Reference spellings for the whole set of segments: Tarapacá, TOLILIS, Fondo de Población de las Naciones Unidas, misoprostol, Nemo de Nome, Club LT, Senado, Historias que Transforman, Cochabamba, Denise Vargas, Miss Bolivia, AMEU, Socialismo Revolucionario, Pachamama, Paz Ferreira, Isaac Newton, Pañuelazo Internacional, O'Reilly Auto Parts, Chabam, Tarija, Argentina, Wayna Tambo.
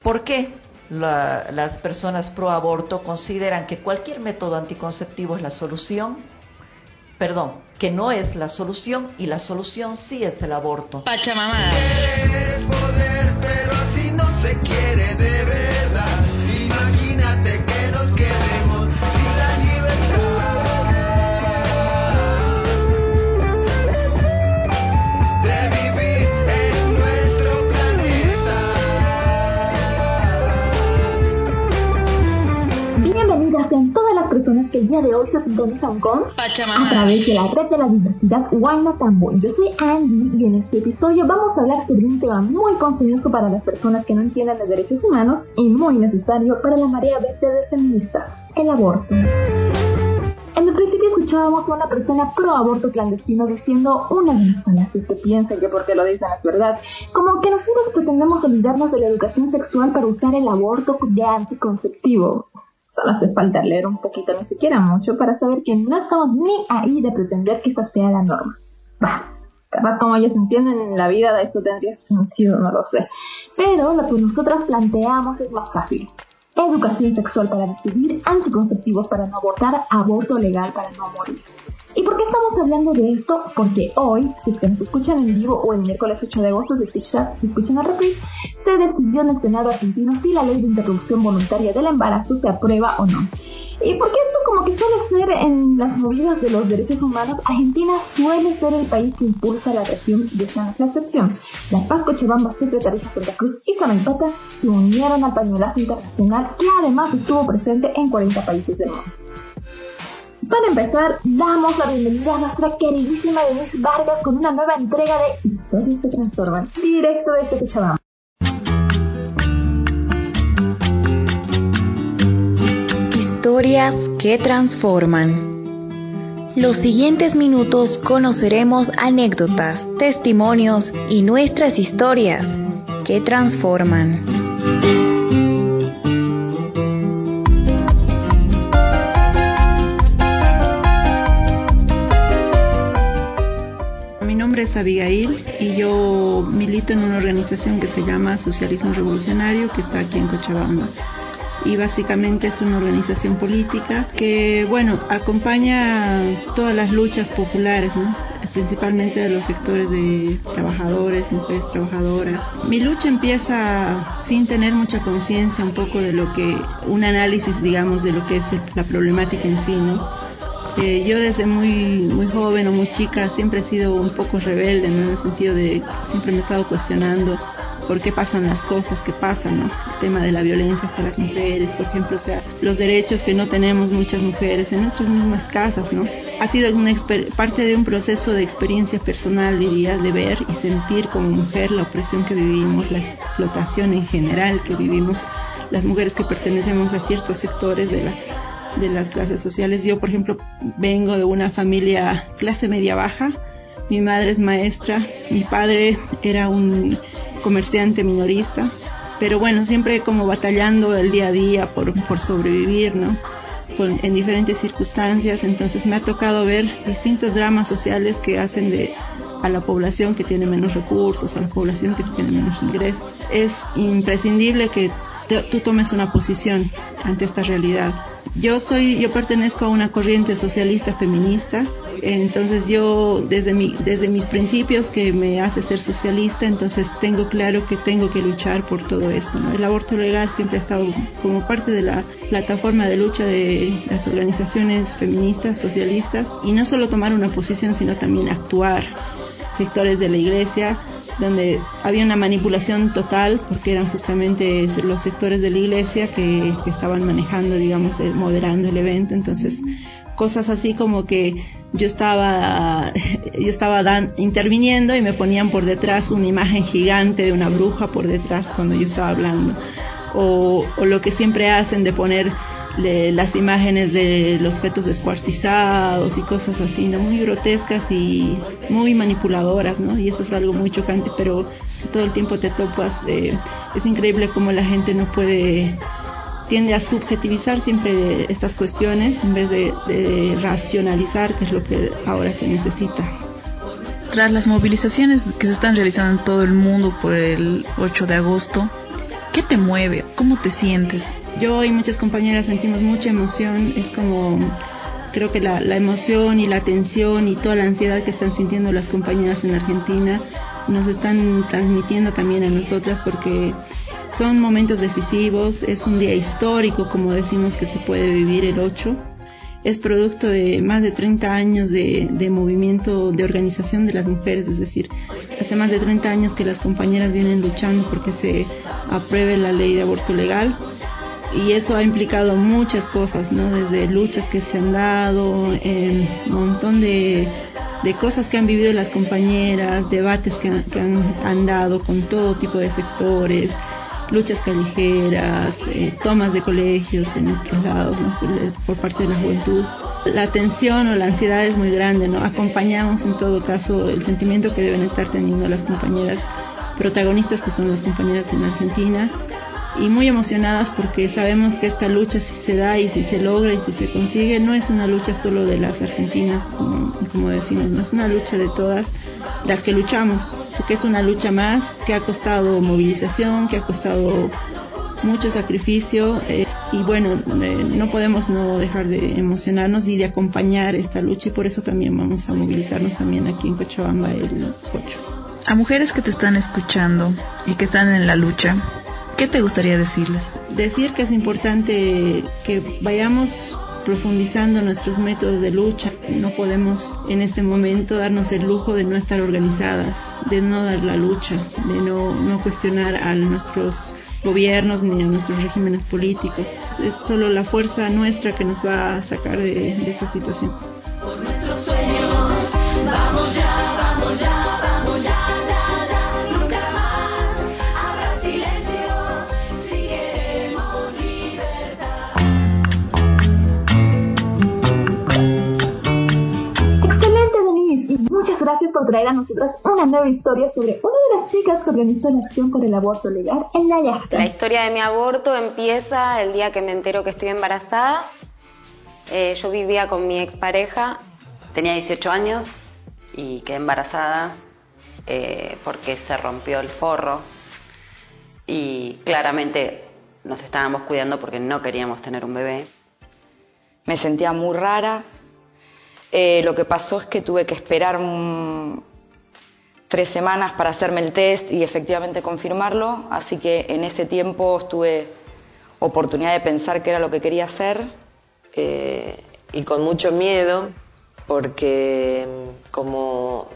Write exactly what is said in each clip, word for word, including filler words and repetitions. ¿Por qué la, las personas pro aborto consideran que cualquier método anticonceptivo es la solución? Perdón, que no es la solución y la solución sí es el aborto. Pachamama. Quieres poder, pero así no se quiere de verdad. Imagínate que nos quedemos sin la libertad de vivir en nuestro planeta. Bienvenidas en todas las personas que el día de hoy se sintonizan con Pachamama a través de la red de la diversidad Wayna Tambo. Yo soy Andy y en este episodio vamos a hablar sobre un tema muy consensuoso para las personas que no entiendan los derechos humanos y muy necesario para la marea verde de feministas: el aborto. En el principio escuchábamos a una persona pro aborto clandestino diciendo una de las frases que piensan que porque lo dicen es verdad, como que nosotros pretendemos olvidarnos de la educación sexual para usar el aborto de anticonceptivo. Solo hace falta leer un poquito, ni siquiera mucho, para saber que no estamos ni ahí de pretender que esa sea la norma. Bah, capaz como ellos entienden en la vida, eso tendría sentido, no lo sé. Pero lo que nosotras planteamos es más fácil. Educación sexual para decidir, anticonceptivos para no abortar, aborto legal para no morir. ¿Y por qué estamos hablando de esto? Porque hoy, si ustedes nos escuchan en vivo o el miércoles ocho de agosto, si escuchan a reprise, se decidió en el Senado argentino si la ley de interrupción voluntaria del embarazo se aprueba o no. Y porque esto, como que suele ser en las movidas de los derechos humanos, Argentina suele ser el país que impulsa la región de esta excepción. La Paz, Cochabamba, Sucre, Tarija, Santa Cruz y Tarapacá se unieron al Pañuelazo Internacional, que además estuvo presente en cuarenta países del mundo. Para empezar, damos la bienvenida a nuestra queridísima Denise Vargas con una nueva entrega de Historias que Transforman, directo desde Chabam. Historias que Transforman. Los siguientes minutos conoceremos anécdotas, testimonios y nuestras historias que transforman. Es Abigail y yo milito en una organización que se llama Socialismo Revolucionario, que está aquí en Cochabamba, y básicamente es una organización política que, bueno, acompaña todas las luchas populares, ¿no? Principalmente de los sectores de trabajadores, mujeres trabajadoras. Mi lucha empieza sin tener mucha conciencia un poco de lo que, un análisis, digamos, de lo que es la problemática en sí, ¿no? Eh, yo desde muy muy joven o muy chica siempre he sido un poco rebelde, ¿no? En el sentido de siempre me he estado cuestionando por qué pasan las cosas que pasan, ¿no? El tema de la violencia hacia las mujeres, por ejemplo, o sea, los derechos que no tenemos muchas mujeres en nuestras mismas casas, ¿no? Ha sido una exper- parte de un proceso de experiencia personal, diría, de ver y sentir como mujer la opresión que vivimos, la explotación en general que vivimos las mujeres que pertenecemos a ciertos sectores de la de las clases sociales. Yo, por ejemplo, vengo de una familia clase media baja. Mi madre es maestra, mi padre era un comerciante minorista, pero bueno, siempre como batallando el día a día por, por sobrevivir, ¿no? Con, en diferentes circunstancias. Entonces me ha tocado ver distintos dramas sociales que hacen de a la población que tiene menos recursos, a la población que tiene menos ingresos. Es imprescindible que te, tú tomes una posición ante esta realidad. Yo soy, yo pertenezco a una corriente socialista feminista, entonces yo desde mi, desde mis principios que me hace ser socialista, entonces tengo claro que tengo que luchar por todo esto, ¿no? El aborto legal siempre ha estado como parte de la plataforma de lucha de las organizaciones feministas, socialistas, y no solo tomar una posición, sino también actuar. Sectores de la iglesia, donde había una manipulación total porque eran justamente los sectores de la iglesia que, que estaban manejando, digamos, moderando el evento. Entonces, cosas así como que yo estaba yo estaba dan, interviniendo y me ponían por detrás una imagen gigante de una bruja por detrás cuando yo estaba hablando. o, o lo que siempre hacen de poner le, las imágenes de los fetos descuartizados y cosas así, ¿no? Muy grotescas y muy manipuladoras, ¿no? Y eso es algo muy chocante, pero todo el tiempo te topas. Eh, es increíble cómo la gente no puede... tiende a subjetivizar siempre estas cuestiones en vez de, de racionalizar, que es lo que ahora se necesita. Tras las movilizaciones que se están realizando en todo el mundo por el ocho de agosto, ¿qué te mueve? ¿Cómo te sientes? Yo y muchas compañeras sentimos mucha emoción. Es como, creo que la, la emoción y la tensión y toda la ansiedad que están sintiendo las compañeras en Argentina nos están transmitiendo también a nosotras, porque son momentos decisivos, es un día histórico, como decimos, que se puede vivir el ocho. Es producto de más de treinta años de, de movimiento, de organización de las mujeres, es decir, hace más de treinta años que las compañeras vienen luchando porque se apruebe la ley de aborto legal, y eso ha implicado muchas cosas, ¿no? Desde luchas que se han dado, eh, un montón de... de cosas que han vivido las compañeras, debates que han, que han, han dado con todo tipo de sectores, luchas callejeras, eh, tomas de colegios en otros lados, ¿no? Por parte de la juventud. La tensión o la ansiedad es muy grande, ¿no? Acompañamos en todo caso el sentimiento que deben estar teniendo las compañeras protagonistas, que son las compañeras en Argentina, y muy emocionadas porque sabemos que esta lucha, si se da y si se logra y si se consigue, no es una lucha solo de las argentinas, como, como decimos, no es una lucha de todas las que luchamos, porque es una lucha más que ha costado movilización, que ha costado mucho sacrificio, eh, y bueno, eh, no podemos no dejar de emocionarnos y de acompañar esta lucha, y por eso también vamos a movilizarnos también aquí en Cochabamba el ocho. A mujeres que te están escuchando y que están en la lucha, ¿qué te gustaría decirles? Decir que es importante que vayamos profundizando nuestros métodos de lucha. No podemos en este momento darnos el lujo de no estar organizadas, de no dar la lucha, de no, no cuestionar a nuestros gobiernos ni a nuestros regímenes políticos. Es solo la fuerza nuestra que nos va a sacar de, de esta situación. Por nuestros sueños, vamos ya, vamos ya, vamos ya. Muchas gracias por traer a nosotras una nueva historia sobre una de las chicas que organizó la acción por el aborto legal en La Yasta. La historia de mi aborto empieza el día que me entero que estoy embarazada. Eh, yo vivía con mi expareja, tenía dieciocho años y quedé embarazada eh, porque se rompió el forro. Y claramente nos estábamos cuidando porque no queríamos tener un bebé. Me sentía muy rara. Eh, lo que pasó es que tuve que esperar un, tres semanas para hacerme el test y efectivamente confirmarlo, así que en ese tiempo tuve oportunidad de pensar qué era lo que quería hacer. Eh, y con mucho miedo, porque como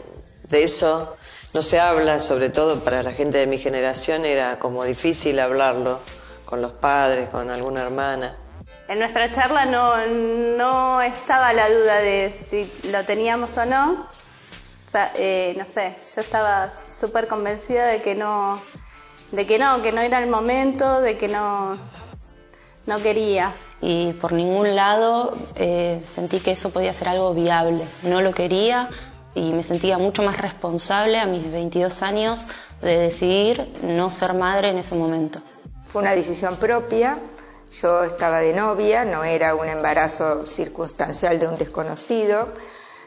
de eso no se habla, sobre todo para la gente de mi generación, era como difícil hablarlo con los padres, con alguna hermana. En nuestra charla no, no estaba la duda de si lo teníamos o no. O sea, eh, no sé, yo estaba súper convencida de que no, de que no, que no era el momento, de que no, no quería. Y por ningún lado eh, sentí que eso podía ser algo viable. No lo quería y me sentía mucho más responsable a mis veintidós años de decidir no ser madre en ese momento. Fue una decisión propia. Yo estaba de novia, no era un embarazo circunstancial de un desconocido.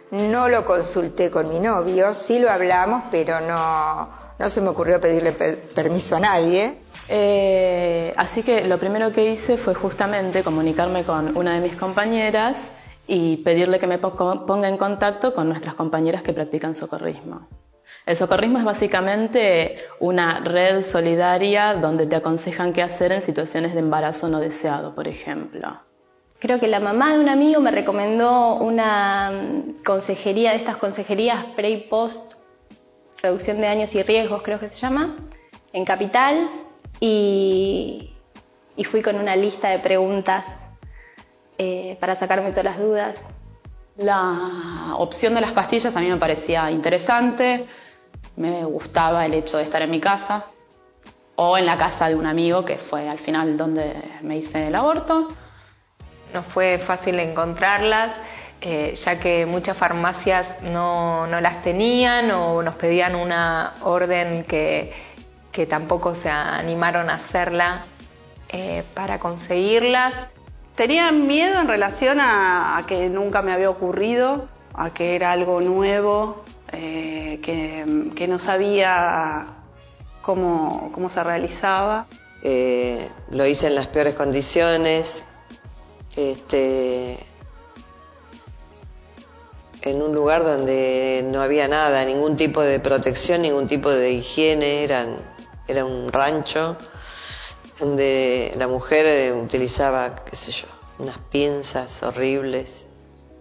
No lo consulté con mi novio, sí lo hablamos, pero no, no se me ocurrió pedirle permiso a nadie. Eh, así que lo primero que hice fue justamente comunicarme con una de mis compañeras y pedirle que me ponga en contacto con nuestras compañeras que practican socorrismo. El socorrismo es básicamente una red solidaria donde te aconsejan qué hacer en situaciones de embarazo no deseado, por ejemplo. Creo que la mamá de un amigo me recomendó una consejería, de estas consejerías pre y post, reducción de daños y riesgos, creo que se llama, en Capital, y, y fui con una lista de preguntas eh, para sacarme todas las dudas. La opción de las pastillas a mí me parecía interesante. Me gustaba el hecho de estar en mi casa. o en la casa de un amigo, que fue al final donde me hice el aborto. No fue fácil encontrarlas, eh, ya que muchas farmacias no, no las tenían o nos pedían una orden que, que tampoco se animaron a hacerla eh, para conseguirlas. Tenía miedo en relación a, a que nunca me había ocurrido, a que era algo nuevo, eh, que, que no sabía cómo, cómo se realizaba. Eh, lo hice en las peores condiciones, este, en un lugar donde no había nada, ningún tipo de protección, ningún tipo de higiene, eran, era un rancho donde la mujer utilizaba, qué sé yo, unas pinzas horribles.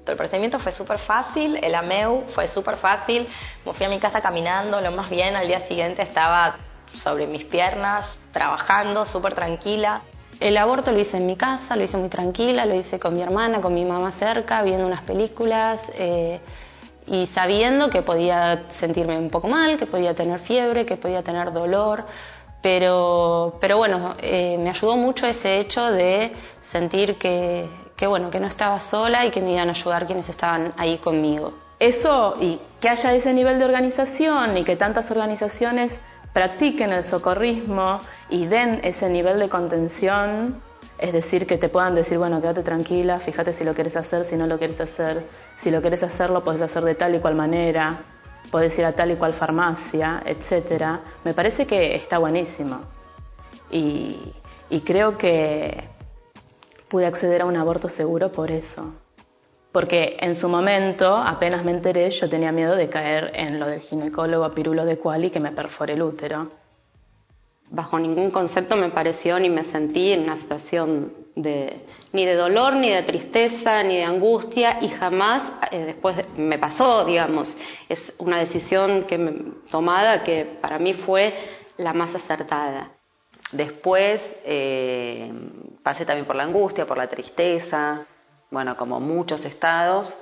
El procedimiento fue súper fácil, el A M E U fue súper fácil, me fui a mi casa caminando, lo más bien, al día siguiente estaba sobre mis piernas, trabajando, súper tranquila. El aborto lo hice en mi casa, lo hice muy tranquila, lo hice con mi hermana, con mi mamá cerca, viendo unas películas eh, y sabiendo que podía sentirme un poco mal, que podía tener fiebre, que podía tener dolor. Pero, pero bueno, eh, me ayudó mucho ese hecho de sentir que, que, bueno, que no estaba sola y que me iban a ayudar quienes estaban ahí conmigo. Eso, y que haya ese nivel de organización y que tantas organizaciones practiquen el socorrismo y den ese nivel de contención, es decir, que te puedan decir, bueno, quédate tranquila, fíjate si lo quieres hacer, si no lo quieres hacer, si lo quieres hacer, lo puedes hacer de tal y cual manera, podés ir a tal y cual farmacia, etcétera. Me parece que está buenísimo. Y, y creo que pude acceder a un aborto seguro por eso. Porque en su momento, apenas me enteré, yo tenía miedo de caer en lo del ginecólogo pirulo de cual y que me perfore el útero. Bajo ningún concepto me pareció ni me sentí en una situación de ni de dolor, ni de tristeza, ni de angustia, y jamás eh, después de, me pasó, digamos. Es una decisión que me, tomada que para mí fue la más acertada. Después eh, pasé también por la angustia, por la tristeza, bueno, como muchos estados.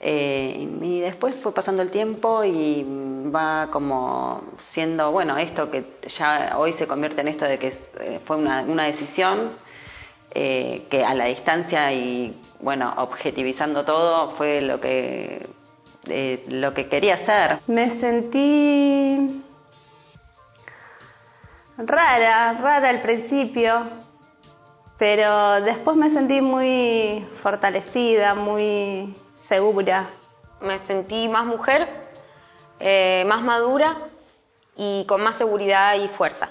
Eh, y después fue pasando el tiempo y va como siendo, bueno, esto que ya hoy se convierte en esto de que fue una, una decisión eh, que a la distancia y, bueno, objetivizando todo fue lo que, eh, lo que quería hacer. Me sentí rara, rara al principio, pero después me sentí muy fortalecida, muy segura. Me sentí más mujer, eh, más madura y con más seguridad y fuerza.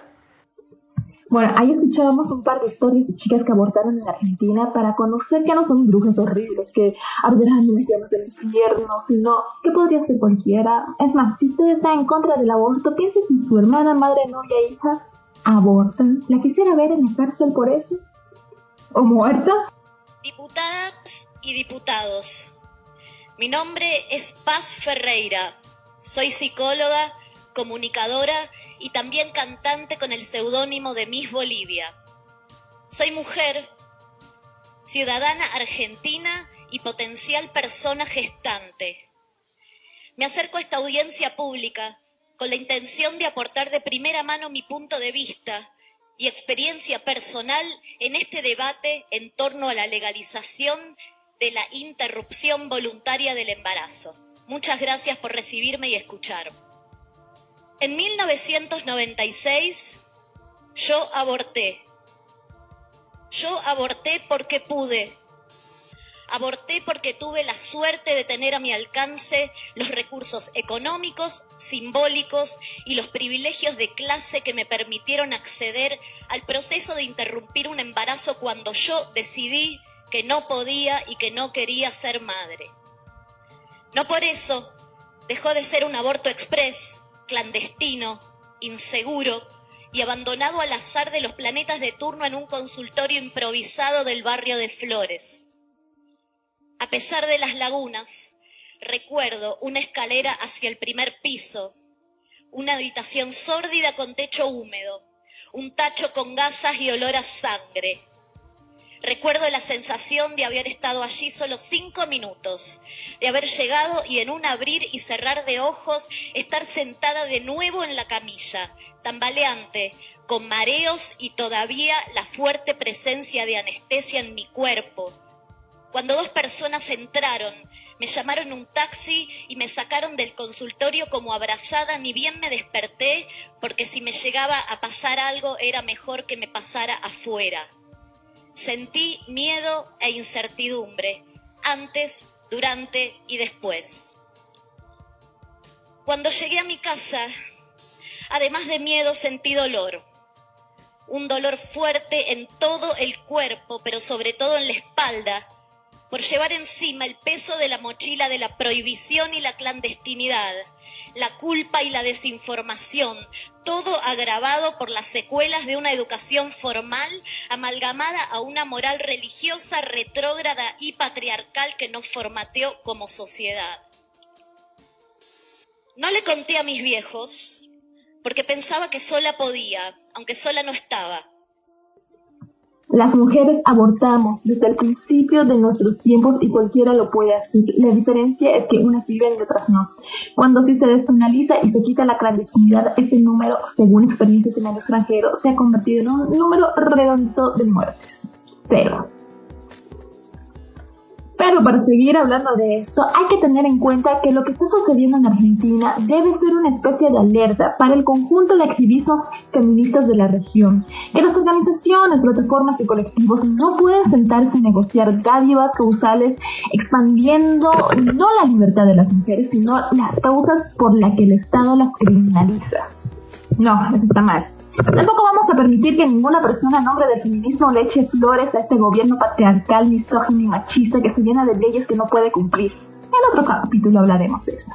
Bueno, ahí escuchábamos un par de historias de chicas que abortaron en Argentina para conocer que no son brujas horribles, que arderán en las llamas del infierno, sino que podría ser cualquiera. Es más, si usted está en contra del aborto, piense si su hermana, madre, novia, hija abortan. ¿La quisiera ver en la cárcel por eso? ¿O muerta? Diputadas y diputados, mi nombre es Paz Ferreira, soy psicóloga, comunicadora y también cantante con el seudónimo de Miss Bolivia. Soy mujer, ciudadana argentina y potencial persona gestante. Me acerco a esta audiencia pública con la intención de aportar de primera mano mi punto de vista y experiencia personal en este debate en torno a la legalización de la interrupción voluntaria del embarazo. Muchas gracias por recibirme y escuchar. En mil novecientos noventa y seis yo aborté. Yo aborté porque pude. Aborté porque tuve la suerte de tener a mi alcance los recursos económicos, simbólicos y los privilegios de clase que me permitieron acceder al proceso de interrumpir un embarazo cuando yo decidí que no podía y que no quería ser madre. No por eso dejó de ser un aborto exprés, clandestino, inseguro y abandonado al azar de los planetas de turno en un consultorio improvisado del barrio de Flores. A pesar de las lagunas, recuerdo una escalera hacia el primer piso, una habitación sórdida con techo húmedo, un tacho con gasas y olor a sangre. Recuerdo la sensación de haber estado allí solo cinco minutos, de haber llegado y en un abrir y cerrar de ojos estar sentada de nuevo en la camilla, tambaleante, con mareos y todavía la fuerte presencia de anestesia en mi cuerpo. Cuando dos personas entraron, me llamaron un taxi y me sacaron del consultorio como abrazada, ni bien me desperté, porque si me llegaba a pasar algo era mejor que me pasara afuera. Sentí miedo e incertidumbre, antes, durante y después. Cuando llegué a mi casa, además de miedo, sentí dolor. Un dolor fuerte en todo el cuerpo, pero sobre todo en la espalda, por llevar encima el peso de la mochila de la prohibición y la clandestinidad, la culpa y la desinformación, todo agravado por las secuelas de una educación formal amalgamada a una moral religiosa, retrógrada y patriarcal que nos formateó como sociedad. No le conté a mis viejos, porque pensaba que sola podía, aunque sola no estaba. Las mujeres abortamos desde el principio de nuestros tiempos y cualquiera lo puede hacer. La diferencia es que unas viven y otras no. Cuando sí se despenaliza y se quita la clandestinidad, este número, según experiencias en el extranjero, se ha convertido en un número redondo de muertes. Cero. Pero para seguir hablando de esto, hay que tener en cuenta que lo que está sucediendo en Argentina debe ser una especie de alerta para el conjunto de activistas feministas de la región. Que las organizaciones, plataformas y colectivos no pueden sentarse a negociar dádivas causales expandiendo no la libertad de las mujeres, sino las causas por las que el Estado las criminaliza. No, eso está mal. Tampoco vamos a permitir que ninguna persona en nombre del feminismo le eche flores a este gobierno patriarcal, misógino y machista que se llena de leyes que no puede cumplir. En otro capítulo hablaremos de eso.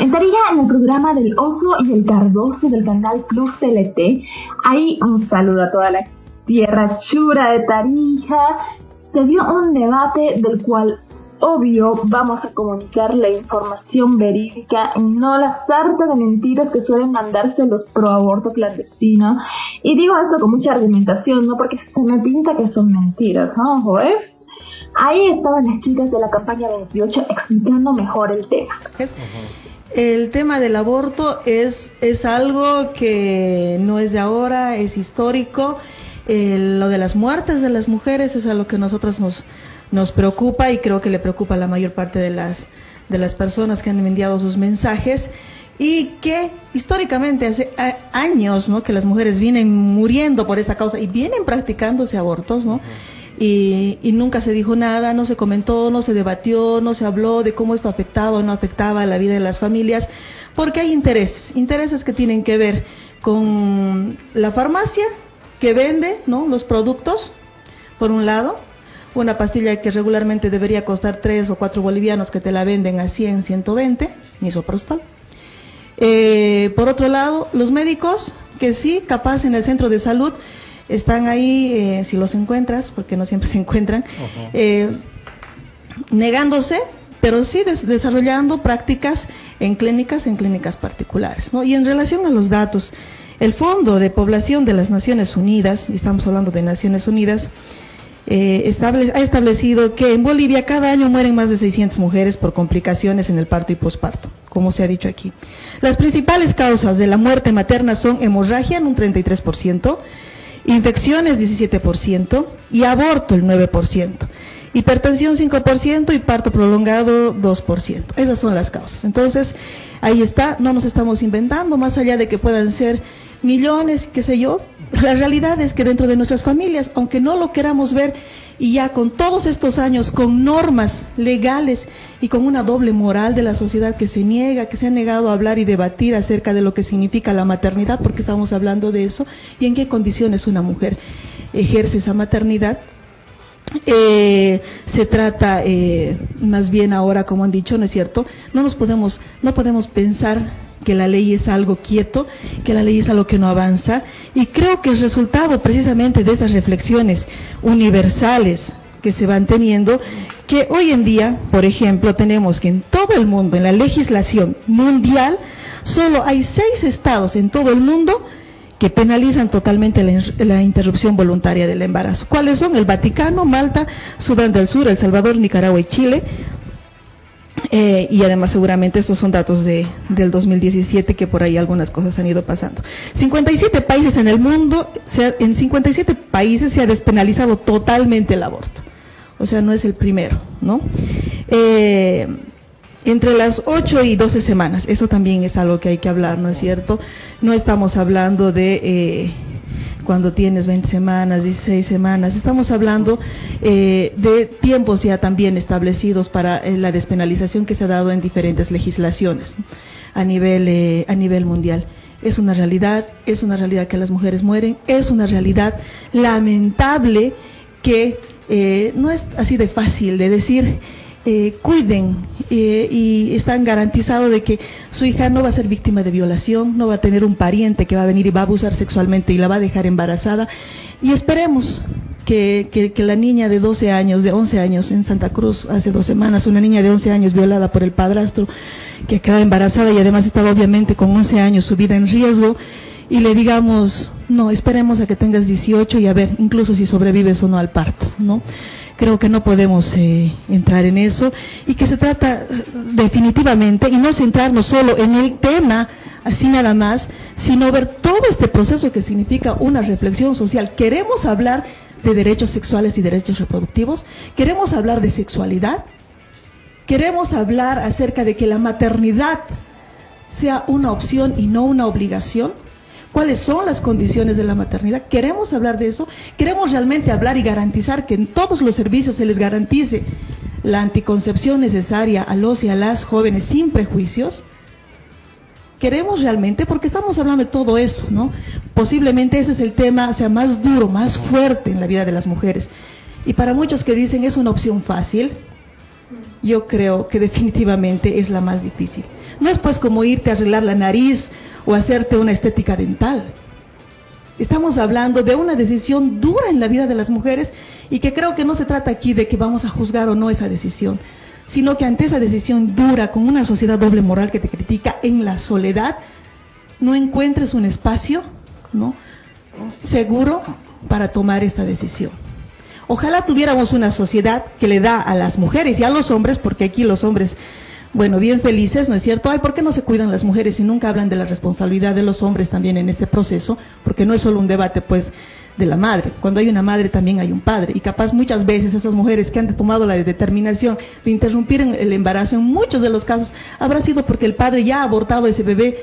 En Tarija, en el programa del Oso y el Cardoso del canal Club L T, ahí un saludo a toda la tierra chura de Tarija, se dio un debate del cual, obvio, vamos a comunicar la información verídica, no la sarta de mentiras que suelen mandarse los pro aborto clandestino. Y digo esto con mucha argumentación, no porque se me pinta que son mentiras, ¿no? Ojo, ¿eh? Ahí estaban las chicas de la campaña veintiocho explicando mejor el tema. El tema del aborto es, es algo que no es de ahora, es histórico. Eh, lo de las muertes de las mujeres es a lo que a nosotros nos, nos preocupa y creo que le preocupa a la mayor parte de las, de las personas que han enviado sus mensajes. Y que históricamente hace años, ¿no?, que las mujeres vienen muriendo por esa causa y vienen practicándose abortos, ¿no? Y, y nunca se dijo nada, no se comentó, no se debatió, no se habló de cómo esto afectaba o no afectaba a la vida de las familias, porque hay intereses, intereses que tienen que ver con la farmacia que vende, ¿no?, los productos, por un lado, una pastilla que regularmente debería costar tres o cuatro bolivianos que te la venden a cien, ciento veinte, misoprostol. Eh, por otro lado, los médicos que sí, capaz en el centro de salud, están ahí, eh, si los encuentras, porque no siempre se encuentran, uh-huh. eh, negándose, pero sí des- desarrollando prácticas en clínicas, en clínicas particulares, ¿no? Y en relación a los datos, el Fondo de Población de las Naciones Unidas, y estamos hablando de Naciones Unidas, eh, estable- ha establecido que en Bolivia cada año mueren más de seiscientas mujeres por complicaciones en el parto y posparto, como se ha dicho aquí. Las principales causas de la muerte materna son hemorragia en un treinta y tres por ciento, infecciones diecisiete por ciento y aborto el nueve por ciento, hipertensión cinco por ciento y parto prolongado dos por ciento. Esas son las causas. Entonces, ahí está, no nos estamos inventando, más allá de que puedan ser millones, qué sé yo, la realidad es que dentro de nuestras familias, aunque no lo queramos ver, y ya con todos estos años, con normas legales y con una doble moral de la sociedad que se niega, que se ha negado a hablar y debatir acerca de lo que significa la maternidad, porque estamos hablando de eso, y en qué condiciones una mujer ejerce esa maternidad, Eh, se trata eh, más bien ahora, como han dicho, ¿no es cierto? No nos podemos, no podemos pensar que la ley es algo quieto, que la ley es algo que no avanza, y creo que es resultado precisamente de estas reflexiones universales que se van teniendo, que hoy en día, por ejemplo, tenemos que en todo el mundo, en la legislación mundial, solo hay seis estados en todo el mundo que penalizan totalmente la, la interrupción voluntaria del embarazo. ¿Cuáles son? El Vaticano, Malta, Sudán del Sur, El Salvador, Nicaragua y Chile. Eh, y además seguramente estos son datos de, del dos mil diecisiete, que por ahí algunas cosas han ido pasando. cincuenta y siete países en el mundo, se ha, en cincuenta y siete países se ha despenalizado totalmente el aborto. O sea, no es el primero, ¿no? Eh, entre las ocho y doce semanas, eso también es algo que hay que hablar, ¿no es cierto? No estamos hablando de eh, cuando tienes veinte semanas, dieciséis semanas, estamos hablando eh, de tiempos ya también establecidos para eh, la despenalización que se ha dado en diferentes legislaciones a nivel, eh, a nivel mundial. Es una realidad, es una realidad que las mujeres mueren, es una realidad lamentable que eh, no es así de fácil de decir. Eh, cuiden eh, y están garantizados de que su hija no va a ser víctima de violación, no va a tener un pariente que va a venir y va a abusar sexualmente y la va a dejar embarazada. Y esperemos que, que, que la niña de doce años, de once años, en Santa Cruz hace dos semanas, una niña de once años violada por el padrastro, que quedaba embarazada y además estaba obviamente con once años su vida en riesgo, y le digamos, no, esperemos a que tengas dieciocho y a ver incluso si sobrevives o no al parto, ¿no? Creo que no podemos eh, entrar en eso, y que se trata definitivamente, y no centrarnos solo en el tema, así nada más, sino ver todo este proceso que significa una reflexión social. Queremos hablar de derechos sexuales y derechos reproductivos, queremos hablar de sexualidad, queremos hablar acerca de que la maternidad sea una opción y no una obligación. ¿Cuáles son las condiciones de la maternidad? Queremos hablar de eso, queremos realmente hablar y garantizar que en todos los servicios se les garantice la anticoncepción necesaria a los y a las jóvenes sin prejuicios. Queremos realmente, porque estamos hablando de todo eso, ¿no? Posiblemente ese es el tema, sea más duro, más fuerte en la vida de las mujeres. Y para muchos que dicen es una opción fácil, yo creo que definitivamente es la más difícil. No es pues como irte a arreglar la nariz o hacerte una estética dental. Estamos hablando de una decisión dura en la vida de las mujeres, y que creo que no se trata aquí de que vamos a juzgar o no esa decisión, sino que ante esa decisión dura, con una sociedad doble moral que te critica, en la soledad, no encuentres un espacio, ¿no?, seguro para tomar esta decisión. Ojalá tuviéramos una sociedad que le da a las mujeres y a los hombres, porque aquí los hombres, bueno, bien felices, ¿no es cierto? Ay, ¿por qué no se cuidan las mujeres y nunca hablan de la responsabilidad de los hombres también en este proceso? Porque no es solo un debate, pues, de la madre. Cuando hay una madre también hay un padre. Y capaz muchas veces esas mujeres que han tomado la determinación de interrumpir el embarazo, en muchos de los casos, habrá sido porque el padre ya ha abortado a ese bebé,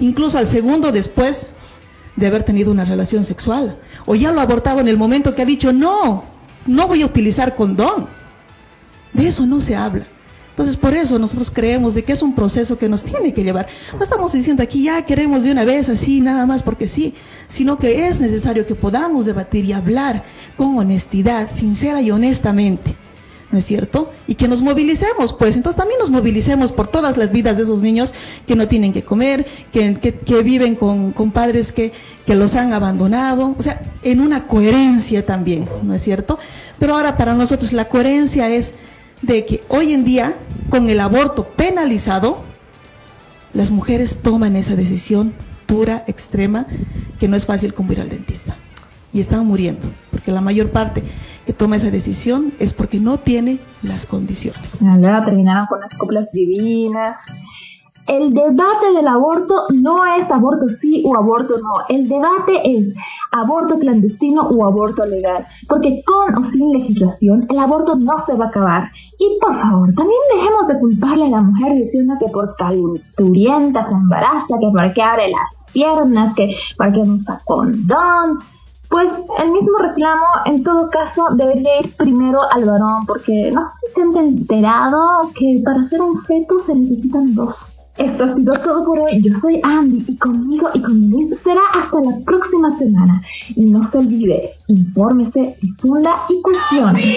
incluso al segundo después de haber tenido una relación sexual. O ya lo ha abortado en el momento que ha dicho, no, no voy a utilizar condón. De eso no se habla. Entonces, por eso nosotros creemos de que es un proceso que nos tiene que llevar. No estamos diciendo aquí ya queremos de una vez así, nada más porque sí, sino que es necesario que podamos debatir y hablar con honestidad, sincera y honestamente, ¿no es cierto? Y que nos movilicemos, pues. Entonces también nos movilicemos por todas las vidas de esos niños que no tienen que comer, que, que, que viven con, con padres que, que los han abandonado. O sea, en una coherencia también, ¿no es cierto? Pero ahora para nosotros la coherencia es de que hoy en día, con el aborto penalizado, las mujeres toman esa decisión dura, extrema, que no es fácil como ir al dentista. Y están muriendo, porque la mayor parte que toma esa decisión es porque no tiene las condiciones. Luego terminaban con las coplas divinas. El debate del aborto no es aborto sí o aborto no. El debate es aborto clandestino o aborto legal. Porque con o sin legislación, el aborto no se va a acabar. Y por favor, también dejemos de culparle a la mujer diciendo que por calenturienta se embaraza, que porque abre las piernas, que porque usa condón. Pues el mismo reclamo, en todo caso, debería ir primero al varón. Porque no sé si se han enterado que para hacer un feto se necesitan dos. Esto ha sido todo por hoy. Yo soy Andy y conmigo y con Luis será hasta la próxima semana. Y no se olvide, infórmese, difunda y cuestione.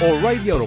O'Reilly Auto